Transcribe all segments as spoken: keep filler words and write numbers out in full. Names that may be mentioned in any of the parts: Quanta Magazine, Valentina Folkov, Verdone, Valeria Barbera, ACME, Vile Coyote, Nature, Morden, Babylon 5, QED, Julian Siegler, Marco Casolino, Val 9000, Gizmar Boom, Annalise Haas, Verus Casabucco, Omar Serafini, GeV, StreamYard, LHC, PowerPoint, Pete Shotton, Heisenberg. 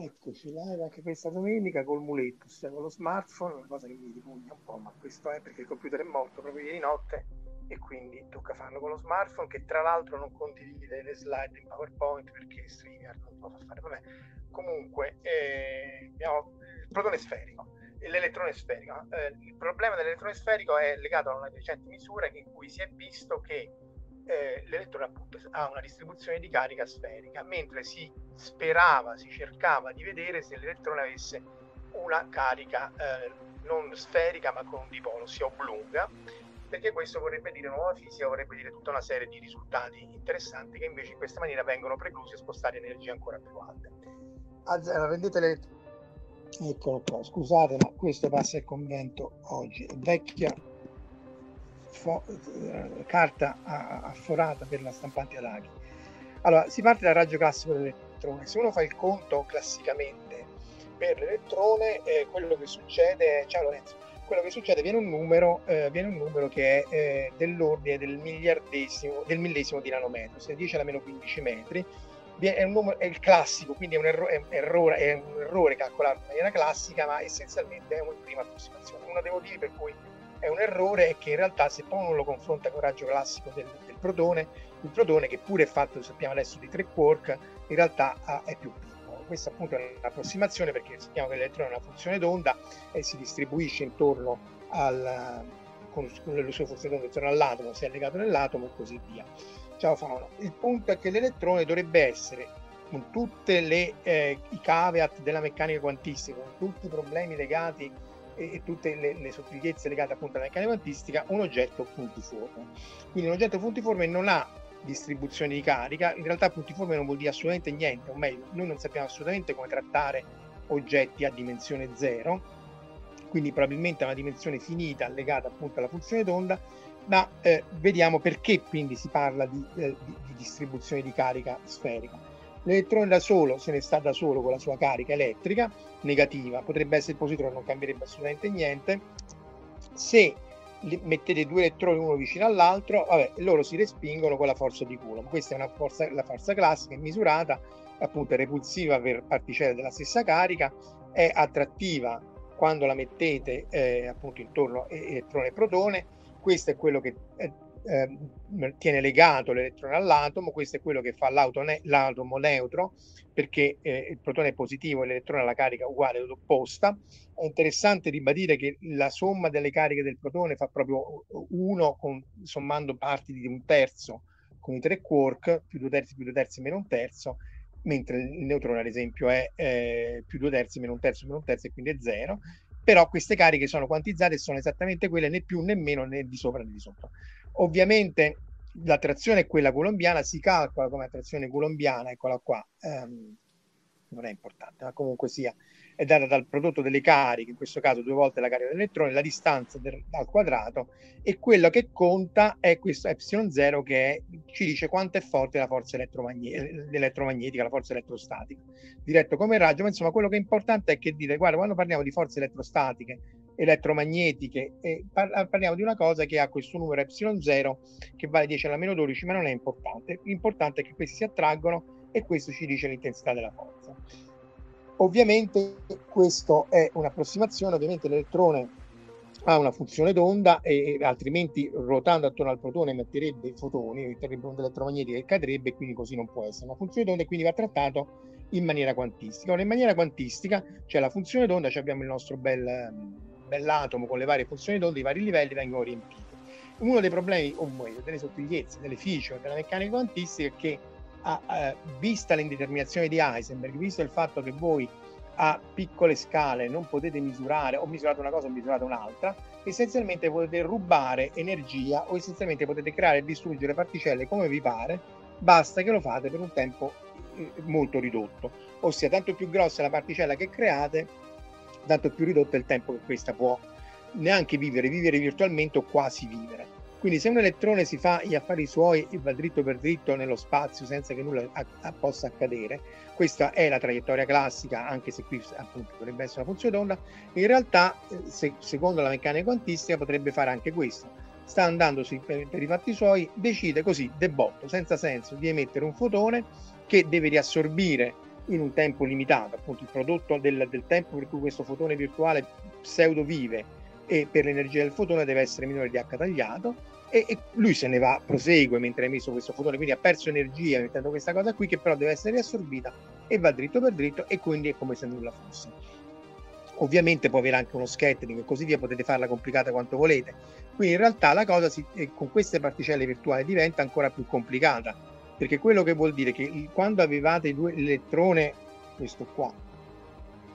Eccoci live anche questa domenica col muletto, ossia con lo smartphone, una cosa che mi ripugna un po', ma questo è perché il computer è morto proprio ieri notte e quindi tocca farlo con lo smartphone, che tra l'altro non condivide le slide in PowerPoint perché StreamYard non può fare. Vabbè, comunque eh, abbiamo il protone sferico e l'elettrone sferico. Eh, il problema dell'elettrone sferico è legato a una recente misura in cui si è visto che Eh, l'elettrone appunto ha una distribuzione di carica sferica, mentre si sperava, si cercava di vedere se l'elettrone avesse una carica eh, non sferica ma con un dipolo, ossia oblunga, perché questo vorrebbe dire nuova fisica, vorrebbe dire tutta una serie di risultati interessanti che invece in questa maniera vengono preclusi e spostati a energie ancora più alte. Allora, prendete le... Eccolo qua, scusate, ma questo passa il convento oggi, è vecchia Fo- carta afforata per la stampante ad aghi. Allora, si parte dal raggio classico dell'elettrone. Se uno fa il conto classicamente per l'elettrone, eh, quello che succede, ciao Lorenzo, quello che succede viene un numero, eh, viene un numero che è eh, dell'ordine del miliardesimo, del millesimo di nanometro, se dieci alla meno quindici metri. È, un numero, è il classico, quindi è un, erro- è, un errore, è un errore calcolato in maniera classica, ma essenzialmente è una prima approssimazione. Uno dei motivi per cui è un errore è che in realtà, se poi uno lo confronta con il raggio classico del, del protone, il protone, che pure è fatto, sappiamo adesso, di tre quark, in realtà ha, è più piccolo. Questa appunto è un'approssimazione, perché sappiamo che l'elettrone è una funzione d'onda e si distribuisce intorno al, con, con le sue funzioni d'onda intorno all'atomo, se è legato nell'atomo e così via. Ciao Fauna. Il punto è che l'elettrone dovrebbe essere, con tutte le eh, i caveat della meccanica quantistica, con tutti i problemi legati e tutte le, le sottigliezze legate appunto alla meccanica quantistica, un oggetto puntiforme. Quindi un oggetto puntiforme non ha distribuzione di carica, in realtà puntiforme non vuol dire assolutamente niente, o meglio, noi non sappiamo assolutamente come trattare oggetti a dimensione zero, quindi probabilmente a una dimensione finita legata appunto alla funzione d'onda, ma eh, vediamo perché quindi si parla di, eh, di, di distribuzione di carica sferica. L'elettrone da solo se ne sta da solo con la sua carica elettrica negativa, potrebbe essere il positrone, non cambierebbe assolutamente niente. Se mettete due elettroni uno vicino all'altro, vabbè, loro si respingono con la forza di Coulomb. Questa è una forza, la forza classica è misurata, appunto è repulsiva per particelle della stessa carica, è attrattiva quando la mettete eh, appunto intorno elettrone e protone. Questo è quello che eh, tiene legato l'elettrone all'atomo, questo è quello che fa ne- l'atomo neutro, perché eh, il protone è positivo e l'elettrone ha la carica uguale ed opposta. È interessante ribadire che la somma delle cariche del protone fa proprio uno, con, sommando parti di un terzo con i tre quark, più due terzi più due terzi meno un terzo, mentre il neutrone ad esempio è eh, più due terzi meno un terzo meno un terzo, e quindi è zero. Però queste cariche sono quantizzate e sono esattamente quelle, né più né meno, né di sopra né di sotto. Ovviamente l'attrazione è quella colombiana, si calcola come attrazione colombiana, eccola qua, ehm, non è importante, ma comunque sia, è data dal prodotto delle cariche, in questo caso due volte la carica dell'elettrone, la distanza del, al quadrato, e quello che conta è questo epsilon zero, che è, ci dice quanto è forte la forza elettromagne- elettromagnetica, la forza elettrostatica, diretto come raggio. Ma insomma, quello che è importante è che dire, guarda, quando parliamo di forze elettrostatiche, elettromagnetiche, e parliamo di una cosa che ha questo numero epsilon zero che vale dieci alla meno dodici, ma non è importante. L'importante è che questi si attraggono e questo ci dice l'intensità della forza. Ovviamente questo è un'approssimazione, ovviamente l'elettrone ha una funzione d'onda e altrimenti ruotando attorno al protone emetterebbe fotoni, emetterebbe onde elettromagnetiche e cadrebbe, quindi così non può essere una funzione d'onda e quindi va trattato in maniera quantistica. Ora in maniera quantistica c'è cioè la funzione d'onda, cioè abbiamo il nostro bel bell'atomo con le varie funzioni d'onda, i vari livelli vengono riempiti. Uno dei problemi, o meglio, delle sottigliezze, delle feature della meccanica quantistica è che a, a, vista l'indeterminazione di Heisenberg, visto il fatto che voi a piccole scale non potete misurare, o misurate una cosa o misurate un'altra, essenzialmente potete rubare energia o essenzialmente potete creare e distruggere particelle come vi pare, basta che lo fate per un tempo eh, molto ridotto, ossia tanto più grossa è la particella che create, tanto più ridotto è il tempo che questa può neanche vivere, vivere virtualmente o quasi vivere. Quindi se un elettrone si fa gli affari suoi e va dritto per dritto nello spazio senza che nulla a, a possa accadere, questa è la traiettoria classica, anche se qui appunto dovrebbe essere una funzione d'onda, in realtà se, secondo la meccanica quantistica potrebbe fare anche questo, sta andando sui, per, per i fatti suoi, decide così, de botto, senza senso, di emettere un fotone che deve riassorbire in un tempo limitato, appunto il prodotto del, del tempo per cui questo fotone virtuale pseudo vive, e per l'energia del fotone deve essere minore di H tagliato e, e lui se ne va, prosegue mentre ha emesso questo fotone, quindi ha perso energia mettendo questa cosa qui che però deve essere riassorbita e va dritto per dritto e quindi è come se nulla fosse. Ovviamente può avere anche uno scattering e così via, potete farla complicata quanto volete, quindi in realtà la cosa si, con queste particelle virtuali diventa ancora più complicata, perché quello che vuol dire che quando avevate l'elettrone, questo qua,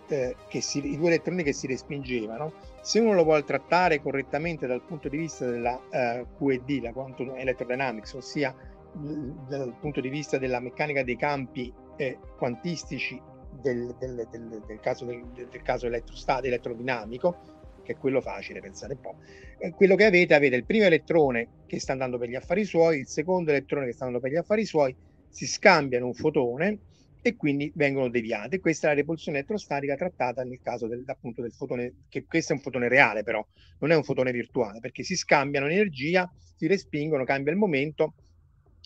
eh, che si, i due elettroni che si respingevano, se uno lo vuole trattare correttamente dal punto di vista della eh, Q E D, la Quantum Electrodynamics, ossia dal punto di vista della meccanica dei campi eh, quantistici del, del, del, del caso, del, del caso eletrodinamico, che è quello facile, pensate un po', eh, quello che avete, avete il primo elettrone che sta andando per gli affari suoi, il secondo elettrone che sta andando per gli affari suoi, si scambiano un fotone, e quindi vengono deviate. Questa è la repulsione elettrostatica trattata nel caso del, appunto del fotone, che questo è un fotone reale però, non è un fotone virtuale, perché si scambiano energia, si respingono, cambia il momento,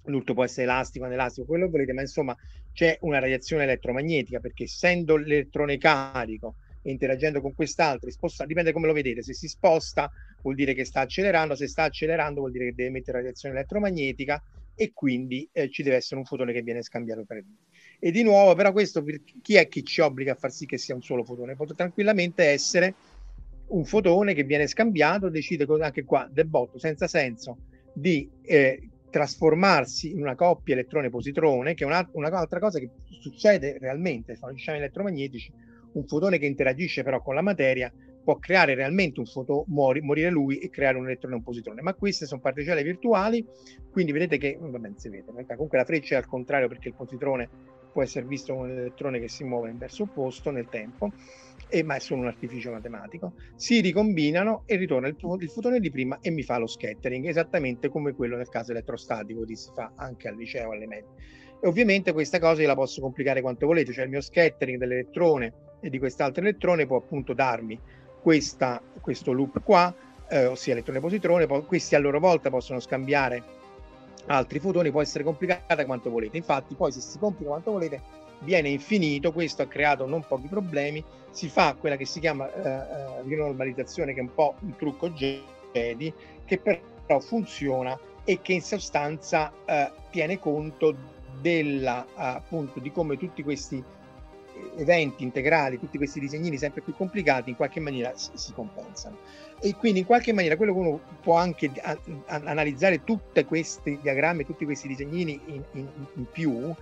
l'urto può essere elastico, anelastico, quello che volete, ma insomma c'è una radiazione elettromagnetica, perché essendo l'elettrone carico e interagendo con quest'altro, sposta, dipende come lo vedete, se si sposta vuol dire che sta accelerando, se sta accelerando vuol dire che deve emettere radiazione elettromagnetica e quindi eh, ci deve essere un fotone che viene scambiato per lui. E di nuovo però questo chi è che ci obbliga a far sì che sia un solo fotone? Può tranquillamente essere un fotone che viene scambiato, decide anche qua del botto senza senso di eh, trasformarsi in una coppia elettrone-positrone, che è una, una, un'altra cosa che succede realmente, sono gli sciami elettromagnetici, un fotone che interagisce però con la materia può creare realmente un fotone, mori, morire lui e creare un elettrone e un positrone, ma queste sono particelle virtuali, quindi vedete che, vabbè, si vede, in realtà comunque la freccia è al contrario perché il positrone può essere visto come un elettrone che si muove in verso opposto nel tempo, e, ma è solo un artificio matematico, si ricombinano e ritorna il, il fotone di prima e mi fa lo scattering, esattamente come quello nel caso elettrostatico che si fa anche al liceo, alle medie. E ovviamente questa cosa io la posso complicare quanto volete, cioè il mio scattering dell'elettrone e di quest'altro elettrone può appunto darmi questa, questo loop qua, eh, ossia elettrone-positrone, questi a loro volta possono scambiare altri fotoni, può essere complicata quanto volete, infatti poi se si complica quanto volete viene infinito, questo ha creato non pochi problemi, si fa quella che si chiama eh, rinormalizzazione, che è un po' un trucco Jedi, che però funziona e che in sostanza eh, tiene conto della, appunto, di come tutti questi eventi integrali, tutti questi disegnini sempre più complicati in qualche maniera si compensano, e quindi in qualche maniera quello che uno può anche a, a, analizzare tutti questi diagrammi, tutti questi disegnini in, in, in più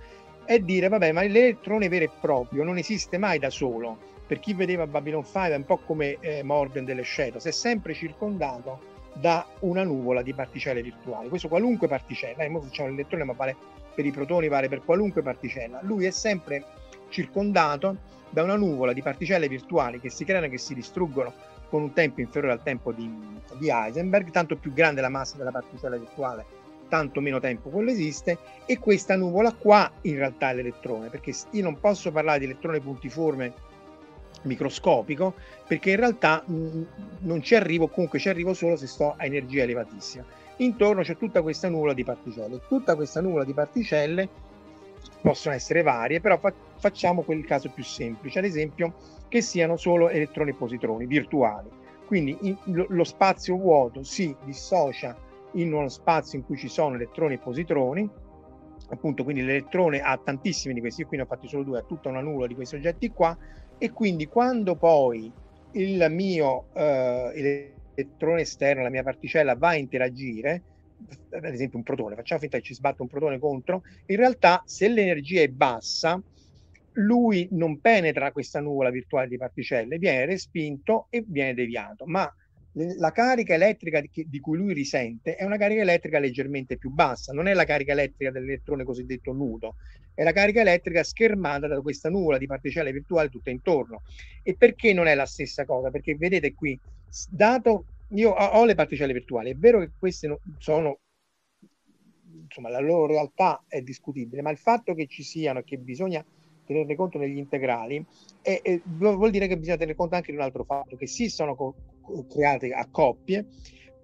è dire vabbè, ma l'elettrone vero e proprio non esiste mai da solo, per chi vedeva Babylon cinque è un po' come eh, Morden delle Shadows, è sempre circondato da una nuvola di particelle virtuali, questo qualunque particella, e noi facciamo l'elettrone ma vale per i protoni, vale per qualunque particella, lui è sempre circondato da una nuvola di particelle virtuali che si creano e che si distruggono con un tempo inferiore al tempo di, di Heisenberg, tanto più grande la massa della particella virtuale tanto meno tempo quello esiste, e questa nuvola qua in realtà è l'elettrone, perché io non posso parlare di elettrone puntiforme microscopico perché in realtà mh, non ci arrivo, comunque ci arrivo solo se sto a energia elevatissima, intorno c'è tutta questa nuvola di particelle, tutta questa nuvola di particelle possono essere varie, però fa- facciamo quel caso più semplice, ad esempio che siano solo elettroni e positroni virtuali, Quindi in, lo, lo spazio vuoto si dissocia in uno spazio in cui ci sono elettroni e positroni, appunto, quindi l'elettrone ha tantissimi di questi, qui ne ho fatti solo due, ha tutta una nuvola di questi oggetti qua, e quindi quando poi il mio eh, elettrone esterno, la mia particella, va a interagire, ad esempio un protone, facciamo finta che ci sbatta un protone contro, in realtà se l'energia è bassa, lui non penetra questa nuvola virtuale di particelle, viene respinto e viene deviato, ma la carica elettrica di cui lui risente è una carica elettrica leggermente più bassa, non è la carica elettrica dell'elettrone cosiddetto nudo, è la carica elettrica schermata da questa nuvola di particelle virtuali tutte intorno. E perché non è la stessa cosa? Perché vedete qui, dato io ho le particelle virtuali, è vero che queste sono, insomma, la loro realtà è discutibile, ma il fatto che ci siano e che bisogna tenerne conto negli integrali e, e, vuol dire che bisogna tenere conto anche di un altro fatto, che sì, sono co- create a coppie,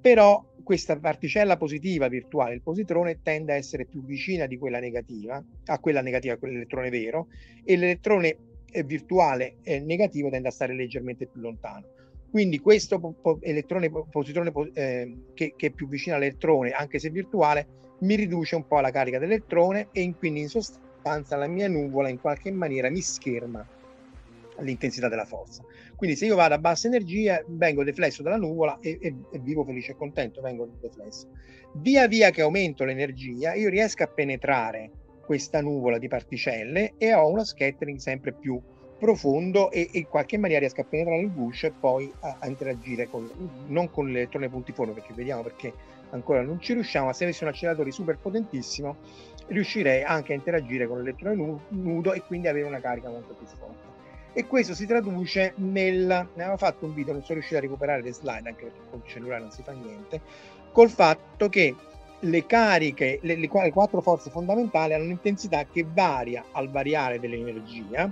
però questa particella positiva virtuale, il positrone, tende a essere più vicina di quella negativa, a quella negativa, a quell'elettrone vero, e l'elettrone virtuale eh, negativo tende a stare leggermente più lontano. Quindi questo po- po- elettrone positrone eh, che, che è più vicino all'elettrone, anche se virtuale, mi riduce un po' la carica dell'elettrone e quindi in sostanza la mia nuvola in qualche maniera mi scherma l'intensità della forza. Quindi se io vado a bassa energia vengo deflesso dalla nuvola e, e, e vivo felice e contento, vengo deflesso. Via via che aumento l'energia io riesco a penetrare questa nuvola di particelle e ho uno scattering sempre più profondo e, e in qualche maniera riesco a penetrare il guscio e poi a, a interagire con, non con l'elettrone puntiforme, perché vediamo perché ancora non ci riusciamo, ma se avessi un acceleratore super potentissimo riuscirei anche a interagire con l'elettrone nudo e quindi avere una carica molto più forte. E questo si traduce nel, ne avevo fatto un video, non sono riuscito a recuperare le slide anche perché con il cellulare non si fa niente, col fatto che le cariche, le, le, le quattro forze fondamentali hanno un'intensità che varia al variare dell'energia,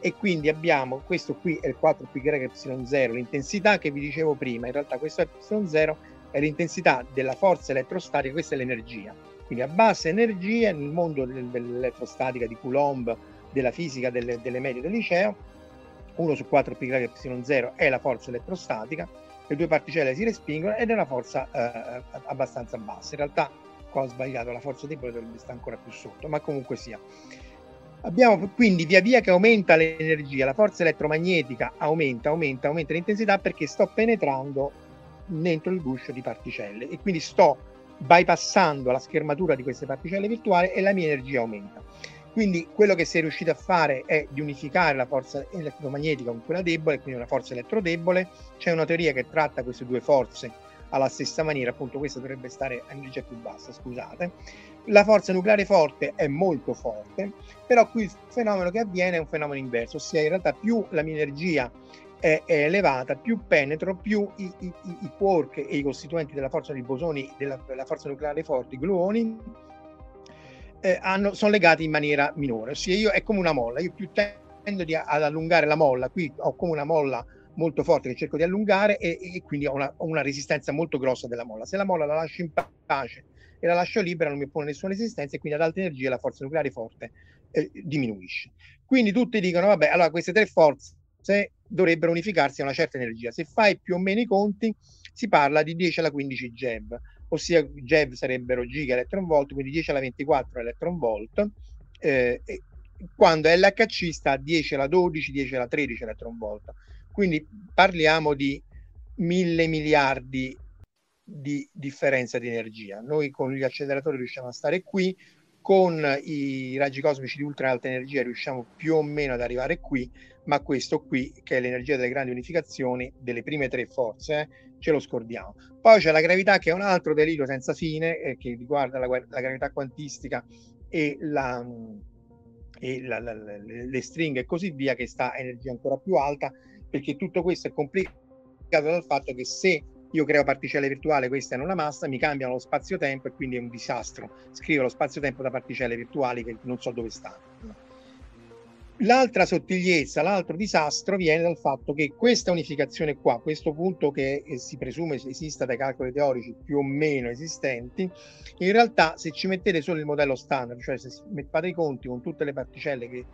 e quindi abbiamo questo qui è il quattro pi epsilon zero, l'intensità che vi dicevo prima, in realtà questo epsilon zero è l'intensità della forza elettrostatica, questa è l'energia. Quindi a bassa energia, nel mondo dell'elettrostatica di Coulomb, della fisica delle, delle medie del liceo, uno su quattro pi epsilon zero è la forza elettrostatica, le due particelle si respingono ed è una forza eh, abbastanza bassa. In realtà qua ho sbagliato, la forza debole dovrebbe stare ancora più sotto, ma comunque sia. Abbiamo quindi via via che aumenta l'energia, la forza elettromagnetica aumenta, aumenta, aumenta l'intensità perché sto penetrando dentro il guscio di particelle e quindi sto bypassando la schermatura di queste particelle virtuali e la mia energia aumenta. Quindi quello che si è riuscito a fare è di unificare la forza elettromagnetica con quella debole, quindi una forza elettrodebole. C'è una teoria che tratta queste due forze alla stessa maniera, appunto questa dovrebbe stare a energia più bassa, scusate. La forza nucleare forte è molto forte, però qui il fenomeno che avviene è un fenomeno inverso, ossia in realtà più la mia energia è elevata, più penetro, più i, i, i quark e i costituenti della forza di bosoni, della, della forza nucleare forte, i gluoni, eh, hanno, sono legati in maniera minore, ossia io è come una molla, io più tendo di, ad allungare la molla, qui ho come una molla molto forte che cerco di allungare e, e quindi ho una, ho una resistenza molto grossa della molla, se la molla la lascio in pace e la lascio libera non mi pone nessuna resistenza e quindi ad alta energia la forza nucleare forte eh, diminuisce. Quindi tutti dicono vabbè, allora queste tre forze se dovrebbero unificarsi a una certa energia. Se fai più o meno i conti, si parla di dieci alla quindici GeV, ossia GeV sarebbero giga electron volt, quindi dieci alla ventiquattro electron volt, eh, quando L H C sta a dieci alla dodici, dieci alla tredici electron volt. Quindi parliamo di mille miliardi di differenza di energia. Noi con gli acceleratori riusciamo a stare qui, con i raggi cosmici di ultra alta energia riusciamo più o meno ad arrivare qui, ma questo qui, che è l'energia delle grandi unificazioni, delle prime tre forze, eh, ce lo scordiamo. Poi c'è la gravità, che è un altro delirio senza fine, eh, che riguarda la, la gravità quantistica e, la, e la, la, la, le stringhe e così via, che sta a energia ancora più alta, perché tutto questo è complicato dal fatto che se io creo particelle virtuali, queste hanno una massa, mi cambiano lo spazio-tempo e quindi è un disastro. Scrivo lo spazio-tempo da particelle virtuali che non so dove stanno. L'altra sottigliezza, l'altro disastro viene dal fatto che questa unificazione qua, questo punto che si presume esista dai calcoli teorici più o meno esistenti, in realtà se ci mettete solo il modello standard, cioè se fate i conti con tutte le particelle che,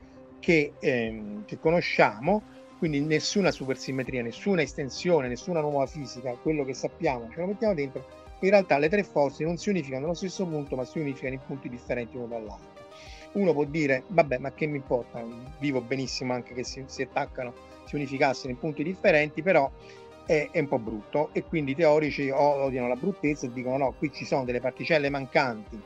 che, ehm, che conosciamo, quindi nessuna supersimmetria, nessuna estensione, nessuna nuova fisica, quello che sappiamo ce lo mettiamo dentro, in realtà le tre forze non si unificano nello stesso punto, ma si unificano in punti differenti uno dall'altro. Uno può dire, vabbè, ma che mi importa, vivo benissimo anche che si, si attaccano, si unificassero in punti differenti, però è, è un po' brutto, e quindi i teorici odiano la bruttezza e dicono no, qui ci sono delle particelle mancanti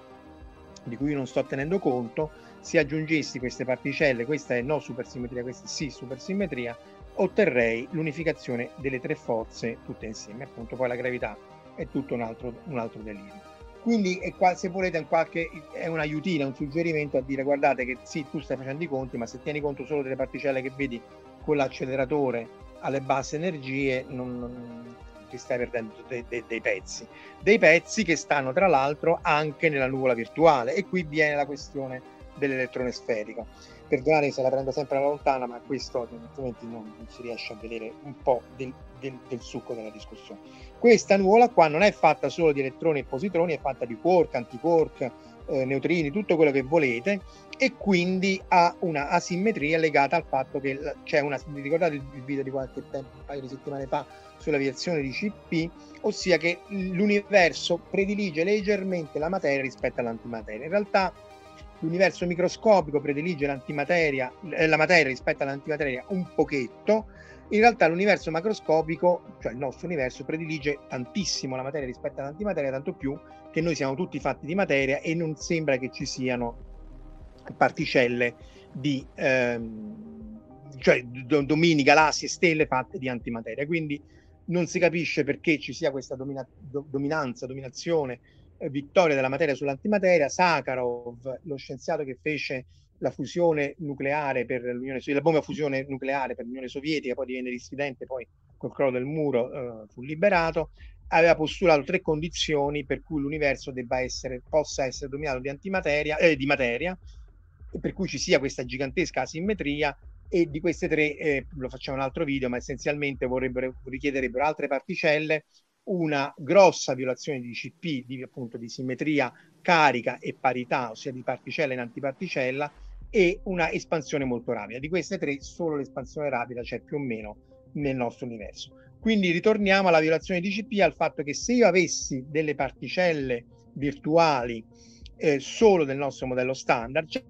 di cui io non sto tenendo conto, se aggiungessi queste particelle, questa è no supersimmetria, questa è sì supersimmetria, otterrei l'unificazione delle tre forze tutte insieme, appunto poi la gravità è tutto un altro, un altro delirio. Quindi è qua, se volete, qualche, è un aiutino, un suggerimento a dire guardate che sì, tu stai facendo i conti, ma se tieni conto solo delle particelle che vedi con l'acceleratore alle basse energie non, non ti stai perdendo de, de, dei pezzi. Dei pezzi che stanno tra l'altro anche nella nuvola virtuale, e qui viene la questione dell'elettrone sferico. Perdonate se la prendo sempre alla lontana, ma questo altrimenti non, non si riesce a vedere un po' del, del, del succo della discussione. Questa nuvola qua non è fatta solo di elettroni e positroni, è fatta di quark, antiquark, eh, neutrini, tutto quello che volete, e quindi ha una asimmetria legata al fatto che c'è una, ricordate il video di qualche tempo, un paio di settimane fa, sull'aviazione di C P, ossia che l'universo predilige leggermente la materia rispetto all'antimateria. In realtà l'universo microscopico predilige l'antimateria, la materia rispetto all'antimateria un pochetto, in realtà l'universo macroscopico, cioè il nostro universo, predilige tantissimo la materia rispetto all'antimateria, tanto più che noi siamo tutti fatti di materia e non sembra che ci siano particelle di ehm, cioè domini, galassie, stelle fatte di antimateria, quindi non si capisce perché ci sia questa domina, do, dominanza, dominazione, vittoria della materia sull'antimateria. Sakharov, lo scienziato che fece la fusione nucleare per l'Unione Sovietica, la bomba a fusione nucleare per l'Unione Sovietica, poi divenne dissidente, poi col crollo del muro eh, fu liberato, aveva postulato tre condizioni per cui l'universo debba essere, possa essere dominato di antimateria, eh, di materia, e per cui ci sia questa gigantesca asimmetria, e di queste tre, eh, lo facciamo in un altro video, ma essenzialmente vorrebbero, richiederebbero altre particelle, una grossa violazione di C P, di, appunto, di simmetria carica e parità, ossia di particella in antiparticella, e una espansione molto rapida. Di queste tre solo l'espansione rapida c'è più o meno nel nostro universo. Quindi ritorniamo alla violazione di C P, al fatto che se io avessi delle particelle virtuali eh, solo del nostro modello standard, c'è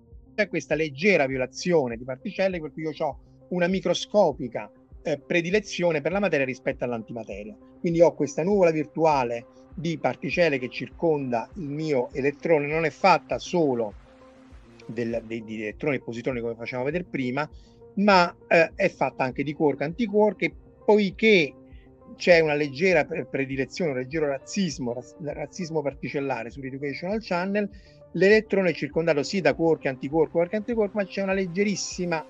questa leggera violazione di particelle, per cui io ho una microscopica eh, predilezione per la materia rispetto all'antimateria. Quindi ho questa nuvola virtuale di particelle che circonda il mio elettrone, non è fatta solo del, di, di elettroni e positroni come facevamo vedere prima, ma eh, è fatta anche di quark, antiquark, e poiché c'è una leggera predilezione, un leggero razzismo, razzismo particellare sull'educational channel, l'elettrone è circondato sì da quark, antiquark, quark, antiquark, ma c'è una leggerissima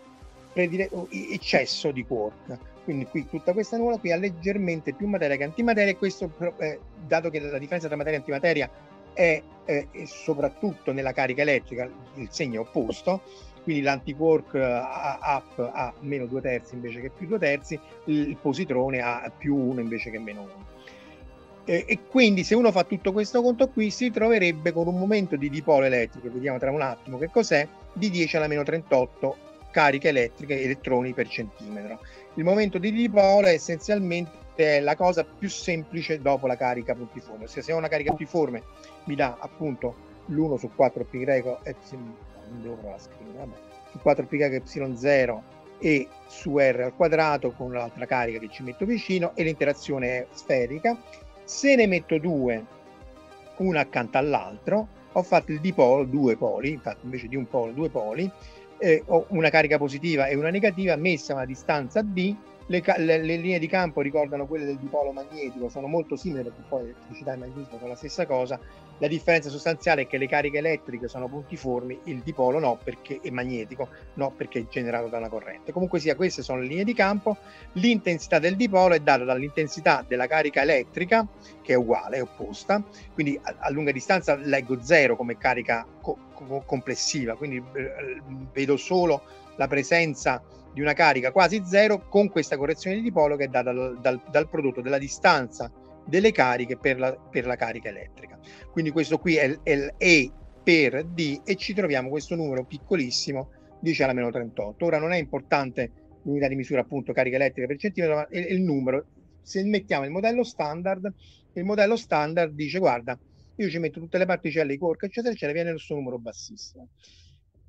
predile- eccesso di quark. Quindi qui tutta questa nuvola qui ha leggermente più materia che antimateria, e questo eh, dato che la differenza tra materia e antimateria è, eh, è soprattutto nella carica elettrica il segno opposto, quindi l'antiquark ha, ha, ha meno due terzi invece che più due terzi, il positrone ha più uno invece che meno uno. E, e quindi se uno fa tutto questo conto qui si troverebbe con un momento di dipolo elettrico, vediamo tra un attimo che cos'è, di dieci alla meno trentotto cariche elettriche, elettroni per centimetro. Il momento di dipolo è essenzialmente è la cosa più semplice dopo la carica puntiforme, ossia se ho una carica puntiforme mi dà appunto l'uno su quattro pi greco epsilon, non devo provare a scrivere, vabbè, su quattro pi greco epsilon zero e su r al quadrato con l'altra carica che ci metto vicino, e l'interazione è sferica. Se ne metto due, una accanto all'altro, ho fatto il dipolo, due poli, infatti invece di un polo due poli, Eh, ho una carica positiva e una negativa messa a una distanza d, le, le, le linee di campo ricordano quelle del dipolo magnetico, sono molto simili perché poi l'elettricità e il magnetismo sono la stessa cosa, la differenza sostanziale è che le cariche elettriche sono puntiformi, il dipolo no perché è magnetico, no perché è generato da una corrente. Comunque sia, queste sono le linee di campo, l'intensità del dipolo è data dall'intensità della carica elettrica che è uguale, è opposta, quindi a, a lunga distanza leggo zero come carica co- complessiva, quindi vedo solo la presenza di una carica quasi zero con questa correzione di dipolo che è data dal, dal, dal prodotto della distanza delle cariche per la, per la carica elettrica. Quindi questo qui è, è l'E per D, e ci troviamo questo numero piccolissimo, dieci alla meno trentotto. Ora non è importante l'unità di misura appunto carica elettrica per centimetro e il numero. Se mettiamo il modello standard, il modello standard dice guarda, io ci metto tutte le particelle, i quark eccetera eccetera, viene il suo numero bassissimo.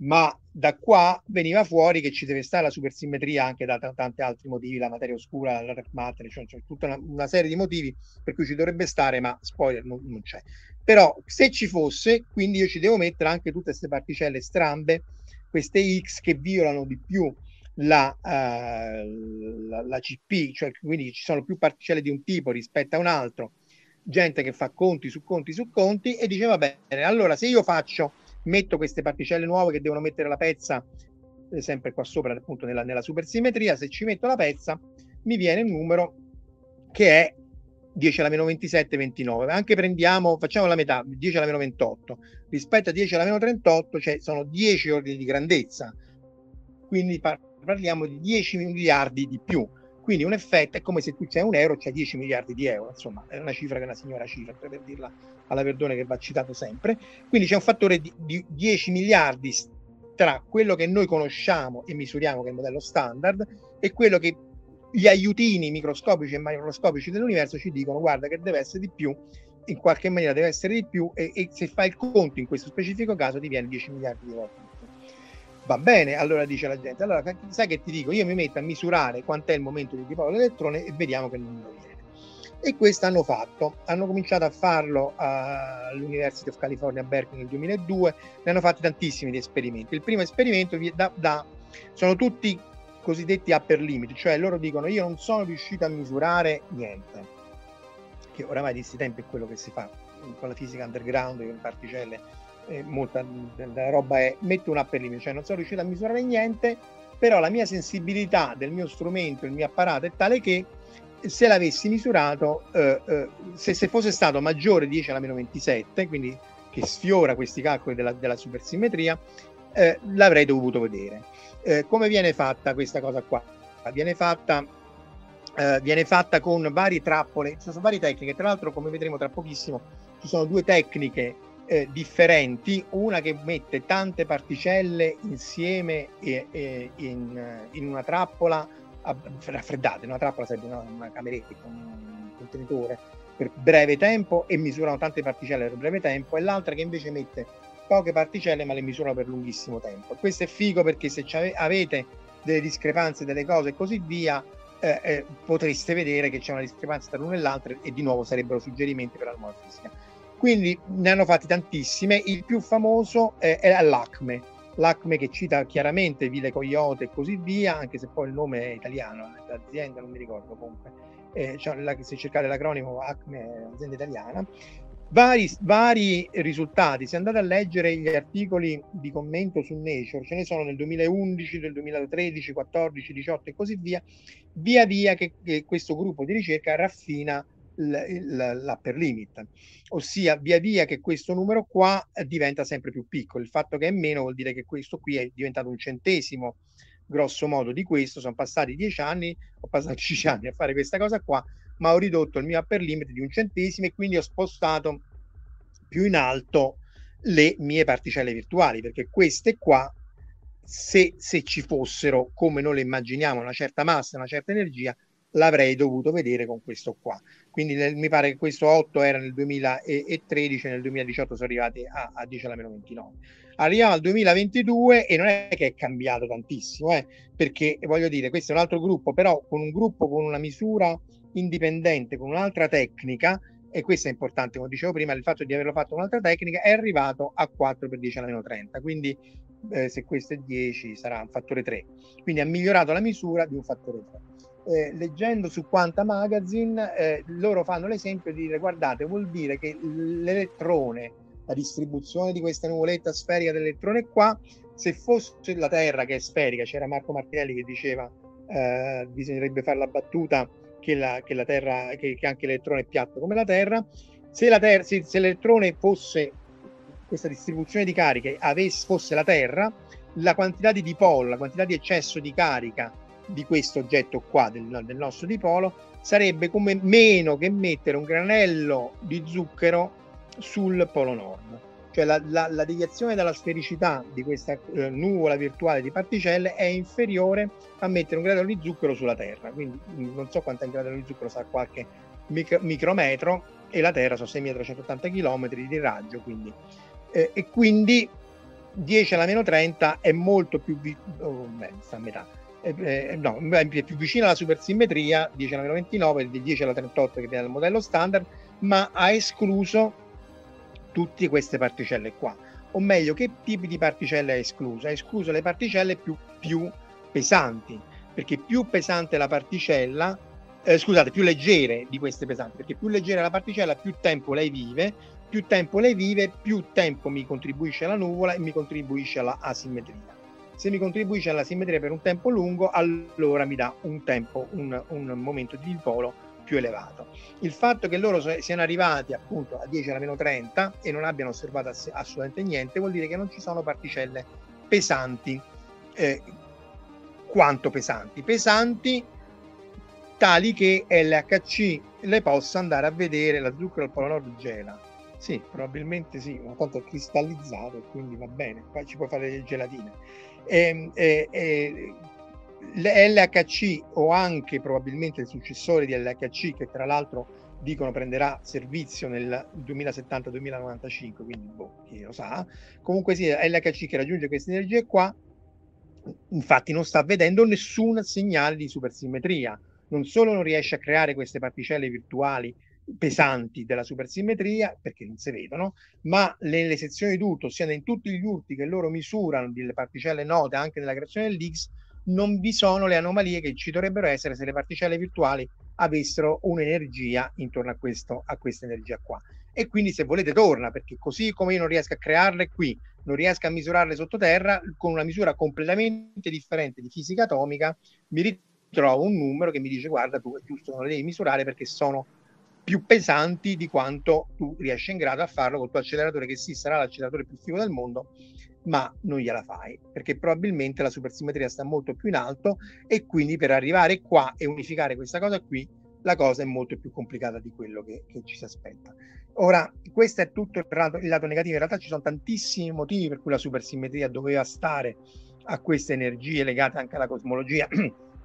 Ma da qua veniva fuori che ci deve stare la supersimmetria anche da t- tanti altri motivi, la materia oscura, la dark matter, cioè, cioè tutta una, una serie di motivi per cui ci dovrebbe stare, ma spoiler, non, non c'è. Però se ci fosse, quindi io ci devo mettere anche tutte queste particelle strambe, queste X che violano di più la, eh, la, la C P, cioè quindi ci sono più particelle di un tipo rispetto a un altro, gente che fa conti su conti su conti e dice va bene, allora se io faccio metto queste particelle nuove che devono mettere la pezza, eh, sempre qua sopra appunto nella, nella supersimmetria, se ci metto la pezza mi viene un numero che è dieci alla meno ventisette, ventinove, anche prendiamo, facciamo la metà, dieci alla meno ventotto rispetto a dieci alla meno trentotto, cioè sono dieci ordini di grandezza, quindi par- parliamo di dieci miliardi di più, quindi un effetto è come se tu c'è un euro, c'è dieci miliardi di euro, insomma è una cifra che è una signora cifra, per dirla alla Verdone che va citato sempre, quindi c'è un fattore di, di dieci miliardi tra quello che noi conosciamo e misuriamo, che è il modello standard, e quello che gli aiutini microscopici e macroscopici dell'universo ci dicono guarda che deve essere di più, in qualche maniera deve essere di più, e, e se fai il conto in questo specifico caso ti viene dieci miliardi di volte. Va bene, allora dice la gente, allora sai che ti dico, io mi metto a misurare quant'è il momento di dipolo dell'elettrone e vediamo che numero viene. E questo hanno fatto, hanno cominciato a farlo all'University of California a Berkeley nel duemiladue, ne hanno fatti tantissimi di esperimenti. Il primo esperimento da, da, sono tutti cosiddetti upper limit, cioè loro dicono io non sono riuscito a misurare niente, che oramai di questi tempi è quello che si fa con la fisica underground, con le particelle. Molta della roba è metto un upper limit, cioè non sono riuscito a misurare niente, però la mia sensibilità del mio strumento, il mio apparato è tale che se l'avessi misurato, eh, eh, se, se fosse stato maggiore dieci alla meno ventisette, quindi che sfiora questi calcoli della, della supersimmetria, eh, l'avrei dovuto vedere. Eh, come viene fatta questa cosa qua? Viene fatta, eh, viene fatta con varie trappole, ci sono varie tecniche, tra l'altro come vedremo tra pochissimo ci sono due tecniche Eh, differenti, una che mette tante particelle insieme e, e, in, in una trappola raffreddata, in una trappola serve una, una cameretta, un contenitore per breve tempo e misurano tante particelle per breve tempo, e l'altra che invece mette poche particelle ma le misurano per lunghissimo tempo. Questo è figo perché se avete delle discrepanze, delle cose e così via, eh, eh, potreste vedere che c'è una discrepanza tra l'una e l'altra, e di nuovo sarebbero suggerimenti per la nuova fisica. Quindi ne hanno fatti tantissime, il più famoso è, è l'A C M E, l'A C M E che cita chiaramente Vile Coyote e così via, anche se poi il nome è italiano, l'azienda non mi ricordo comunque, eh, cioè la, se cercate l'acronimo A C M E è un'azienda italiana. Vari, vari risultati, se andate a leggere gli articoli di commento su Nature, ce ne sono nel duemilaundici, nel duemilatredici, quattordici, diciotto e così via, via via che, che questo gruppo di ricerca raffina l'upper limit, ossia via via che questo numero qua diventa sempre più piccolo, il fatto che è meno vuol dire che questo qui è diventato un centesimo grosso modo di questo, sono passati dieci anni, ho passato dieci anni a fare questa cosa qua, ma ho ridotto il mio upper limit di un centesimo e quindi ho spostato più in alto le mie particelle virtuali, perché queste qua se, se ci fossero come noi le immaginiamo, una certa massa, una certa energia, l'avrei dovuto vedere con questo qua. Quindi nel, mi pare che questo otto era nel duemilatredici e nel duemiladiciotto sono arrivati a, a dieci alla meno ventinove. Arriviamo al duemilaventidue e non è che è cambiato tantissimo, eh, perché voglio dire, questo è un altro gruppo, però con un gruppo con una misura indipendente, con un'altra tecnica, e questo è importante, come dicevo prima, il fatto di averlo fatto con un'altra tecnica, è arrivato a quattro per dieci alla meno trenta, quindi eh, se questo è dieci sarà un fattore tre, quindi ha migliorato la misura di un fattore tre. Eh, leggendo su Quanta Magazine eh, loro fanno l'esempio di dire guardate, vuol dire che l'elettrone, la distribuzione di questa nuvoletta sferica dell'elettrone qua, se fosse la Terra che è sferica, c'era Marco Martinelli che diceva eh, bisognerebbe fare la battuta che la, che la Terra, che, che anche l'elettrone è piatto come la Terra, se, la ter- se, se l'elettrone fosse, questa distribuzione di cariche avesse, fosse la Terra, la quantità di dipolo, la quantità di eccesso di carica di questo oggetto qua, del, del nostro dipolo, sarebbe come meno che mettere un granello di zucchero sul polo nord. Cioè la, la, la deviazione dalla sfericità di questa eh, nuvola virtuale di particelle è inferiore a mettere un granello di zucchero sulla Terra. Quindi non so quanto è il granello di zucchero, sarà qualche micro, micrometro, e la Terra sono seimilatrecentottanta chilometri di raggio, quindi eh, e quindi dieci alla meno trenta è molto più vi- oh, beh, sta a metà. Eh, eh, no, è più vicina alla supersimmetria dieci alla meno ventinove di dieci alla trentotto che viene dal modello standard, ma ha escluso tutte queste particelle qua, o meglio, che tipi di particelle ha escluso? Ha escluso le particelle più, più pesanti, perché più pesante la particella, eh, scusate, più leggere di queste pesanti, perché più leggera la particella, più tempo lei vive, più tempo lei vive, più tempo mi contribuisce alla nuvola e mi contribuisce alla asimmetria. Se mi contribuisce all'asimmetria per un tempo lungo, allora mi dà un tempo, un, un momento di volo più elevato. Il fatto che loro siano arrivati appunto a dieci alla meno trenta e non abbiano osservato ass- assolutamente niente vuol dire che non ci sono particelle pesanti, eh, quanto pesanti, pesanti tali che L H C le possa andare a vedere. La zucchero al Polo Nord gela, sì, probabilmente sì, ma tanto è cristallizzato e quindi va bene, qua ci può fare le gelatine. E, e, e, L H C o anche probabilmente il successore di L H C, che tra l'altro dicono prenderà servizio nel duemilasettanta duemilanovantacinque, quindi boh, chi lo sa. Comunque sì, L H C che raggiunge queste energie qua, infatti non sta vedendo nessun segnale di supersimmetria, non solo non riesce a creare queste particelle virtuali pesanti della supersimmetria perché non si vedono, ma nelle sezioni d'urto, ossia in tutti gli urti che loro misurano delle particelle note anche nella creazione dell'X, non vi sono le anomalie che ci dovrebbero essere se le particelle virtuali avessero un'energia intorno a questo, a questa energia qua. E quindi, se volete, torna, perché così come io non riesco a crearle qui, non riesco a misurarle sottoterra, con una misura completamente differente di fisica atomica mi ritrovo un numero che mi dice: guarda, tu è giusto, non le devi misurare perché sono più pesanti di quanto tu riesci in grado a farlo col tuo acceleratore, che sì, sarà l'acceleratore più figo del mondo, ma non gliela fai, perché probabilmente la supersimmetria sta molto più in alto, e quindi per arrivare qua e unificare questa cosa qui, la cosa è molto più complicata di quello che, che ci si aspetta. Ora, questo è tutto il lato, il lato negativo. In realtà ci sono tantissimi motivi per cui la supersimmetria doveva stare a queste energie legate anche alla cosmologia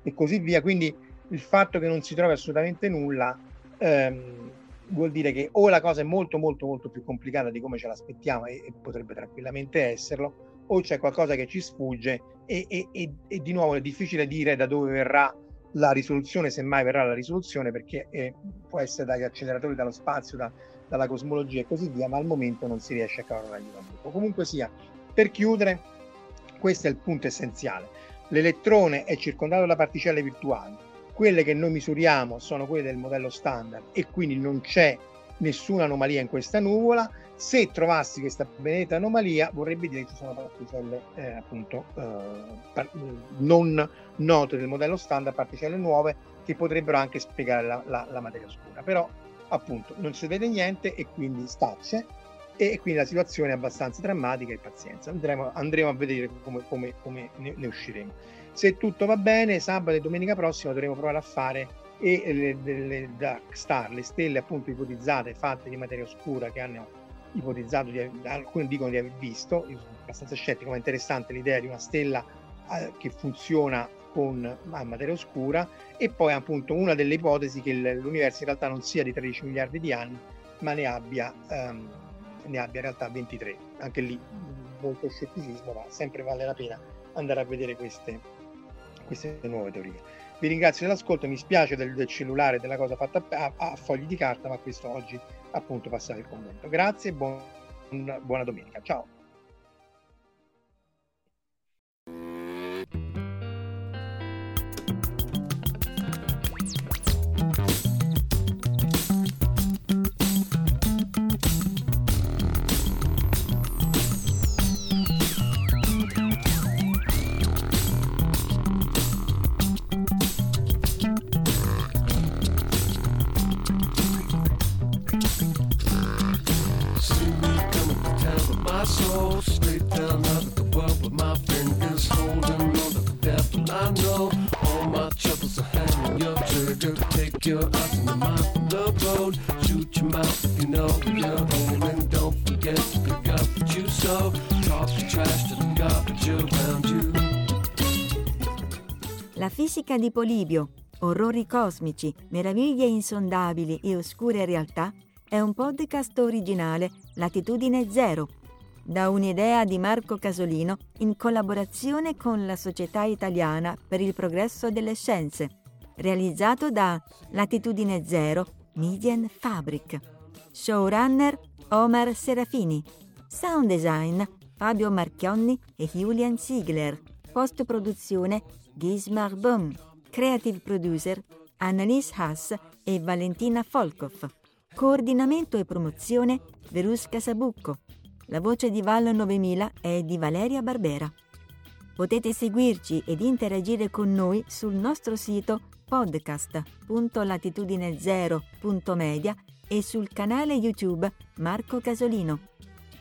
e così via, quindi il fatto che non si trovi assolutamente nulla ehm, vuol dire che o la cosa è molto molto molto più complicata di come ce l'aspettiamo, e, e potrebbe tranquillamente esserlo, o c'è qualcosa che ci sfugge, e, e, e, e di nuovo è difficile dire da dove verrà la risoluzione, se mai verrà la risoluzione, perché eh, può essere dagli acceleratori, dallo spazio, da, dalla cosmologia e così via, ma al momento non si riesce a cavare un buco. Comunque sia, per chiudere, questo è il punto essenziale: l'elettrone è circondato da particelle virtuali. Quelle che noi misuriamo sono quelle del modello standard, e quindi non c'è nessuna anomalia in questa nuvola. Se trovassi questa benedetta anomalia, vorrebbe dire che ci sono particelle eh, appunto eh, par- non note del modello standard, particelle nuove che potrebbero anche spiegare la, la, la materia oscura. Però appunto non si vede niente, e quindi stacce, e quindi la situazione è abbastanza drammatica, e pazienza, andremo, andremo a vedere come, come, come ne, ne usciremo. Se tutto va bene, sabato e domenica prossima dovremo provare a fare e, le, le, le dark star, le stelle appunto ipotizzate, fatte di materia oscura, che hanno ipotizzato, di, alcuni dicono di aver visto. Io sono abbastanza scettico, ma è interessante l'idea di una stella eh, che funziona con ah, materia oscura. E poi appunto una delle ipotesi che l'universo in realtà non sia di tredici miliardi di anni, ma ne abbia, ehm, ne abbia in realtà ventitré. Anche lì molto scetticismo, ma sempre vale la pena andare a vedere queste... queste nuove teorie. Vi ringrazio dell'ascolto, mi spiace del, del cellulare, della cosa fatta a, a fogli di carta, ma questo oggi appunto passava il commento. Grazie e buon, buona domenica, ciao. Soul straight down out of the world with my fingers holding on to the devil. I know all my troubles are hanging your trigger. Take your eyes and your mind from the road. Shoot your mouth if you know you're old, and don't forget to pick up. La fisica di Polibio, Orrori cosmici, meraviglie insondabili e oscure realtà, è un podcast originale Latitudine Zero, da un'idea di Marco Casolino in collaborazione con la Società Italiana per il Progresso delle Scienze, realizzato da Latitudine Zero, Median Fabric. Showrunner Omar Serafini. Sound design Fabio Marchionni e Julian Siegler. Post-produzione Gizmar Boom. Creative producer Annalise Haas e Valentina Folkov. Coordinamento e promozione Verus Casabucco. La voce di Val novemila è di Valeria Barbera. Potete seguirci ed interagire con noi sul nostro sito podcast punto latitudine zero punto media e sul canale YouTube Marco Casolino.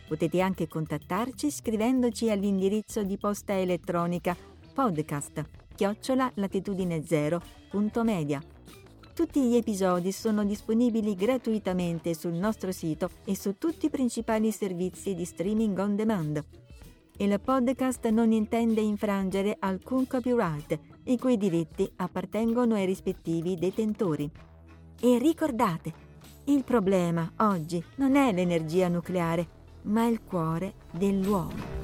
Potete anche contattarci scrivendoci all'indirizzo di posta elettronica podcast chiocciola latitudine zero punto media. Tutti gli episodi sono disponibili gratuitamente sul nostro sito e su tutti i principali servizi di streaming on demand. Il podcast non intende infrangere alcun copyright, i cui diritti appartengono ai rispettivi detentori. E ricordate, il problema oggi non è l'energia nucleare, ma il cuore dell'uomo.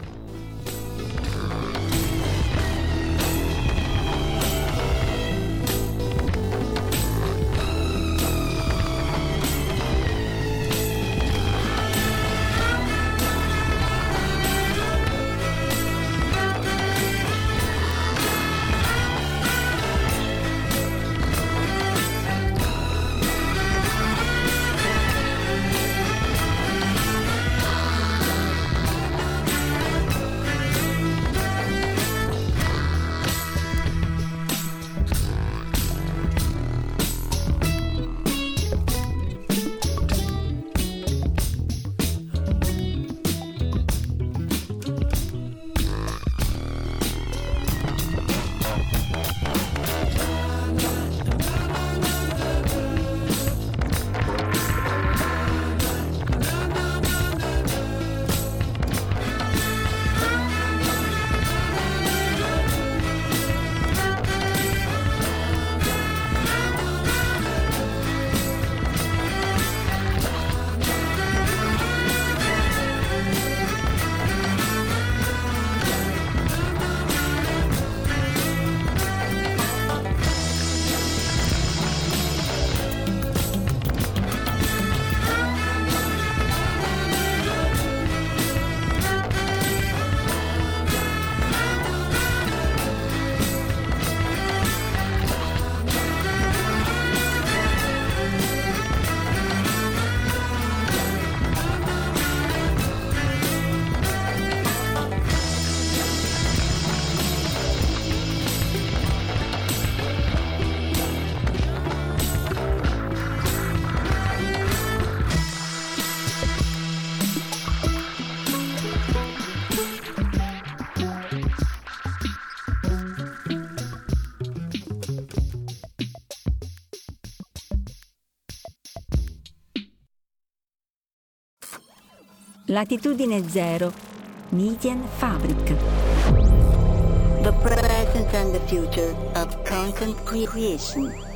Latitudine Zero, Median Fabric. The present and the future of content creation.